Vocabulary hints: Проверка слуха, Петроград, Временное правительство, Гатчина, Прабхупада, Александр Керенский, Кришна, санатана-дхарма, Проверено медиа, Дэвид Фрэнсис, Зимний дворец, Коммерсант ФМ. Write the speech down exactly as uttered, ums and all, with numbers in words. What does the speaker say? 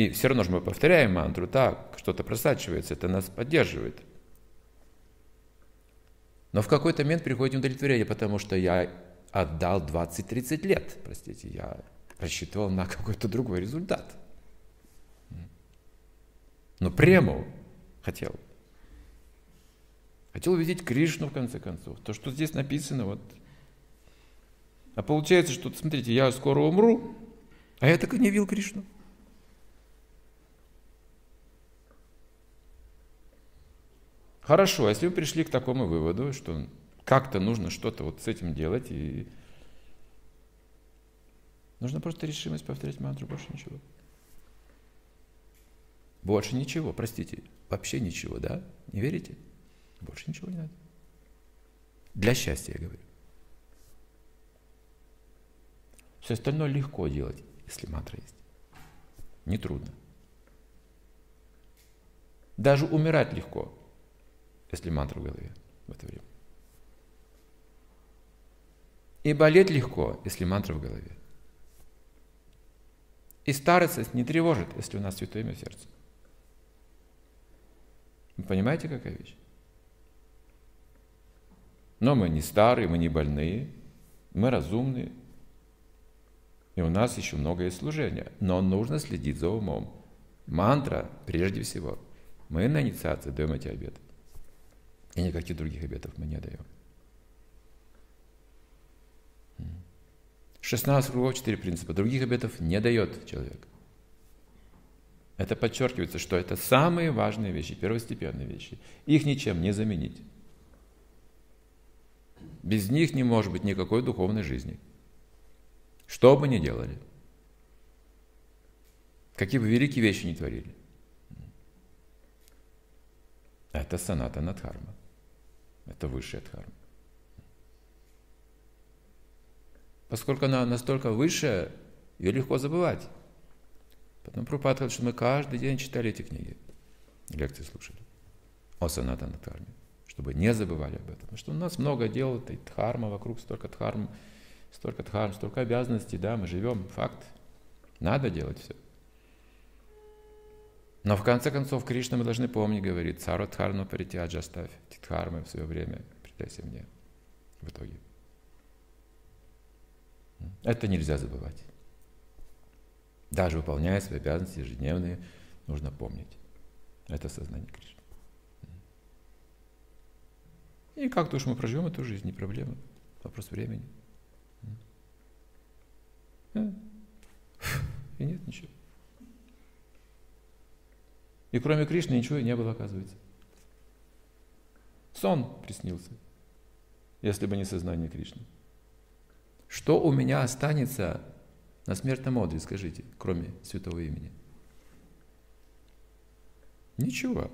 И все равно же мы повторяем мантру, так, что-то просачивается, это нас поддерживает. Но в какой-то момент приходит удовлетворение, потому что я отдал двадцать-тридцать лет, простите, я рассчитывал на какой-то другой результат. Но прему хотел. Хотел увидеть Кришну, в конце концов. То, что здесь написано, вот. А получается, что, смотрите, я скоро умру, а я так и не видел Кришну. Хорошо, если вы пришли к такому выводу, что как-то нужно что-то вот с этим делать, и нужно просто решимость повторять мантру, больше ничего. Больше ничего, простите, вообще ничего, да? Не верите? Больше ничего не надо. Для счастья, я говорю. Все остальное легко делать, если мантра есть. Нетрудно. Даже умирать легко, если мантра в голове в это время. И болеть легко, если мантра в голове. И старость не тревожит, если у нас святое имя в сердце. Вы понимаете, какая вещь? Но мы не старые, мы не больные, мы разумные. И у нас еще много есть служения. Но нужно следить за умом. Мантра прежде всего. Мы на инициации даем эти обеты. И никаких других обетов мы не даем. шестнадцать кругов, четыре принципа. Других обетов не дает человек. Это подчеркивается, что это самые важные вещи, первостепенные вещи. Их ничем не заменить. Без них не может быть никакой духовной жизни. Что бы ни делали, какие бы великие вещи ни творили. Это санатана-дхарма. Это высшая дхарма. Поскольку она настолько высшая, ее легко забывать. Потом Прабхупада говорит, что мы каждый день читали эти книги, лекции слушали о санатана-дхарме, чтобы не забывали об этом. Потому что у нас много дел, и дхарма вокруг, столько дхарм, столько дхарм, столько обязанностей, да, мы живем, факт. Надо делать все. Но в конце концов Кришна мы должны помнить, говорит, «Сарва дхарма паритяджа», оставь дхармы в свое время, предайся мне в итоге. Это нельзя забывать. Даже выполняя свои обязанности ежедневные, нужно помнить. Это сознание Кришны. И как-то уж мы проживем эту жизнь, не проблема. Вопрос времени. И нет ничего. И кроме Кришны ничего и не было, оказывается. Сон приснился, если бы не сознание Кришны. Что у меня останется на смертном одре, скажите, кроме святого имени? Ничего.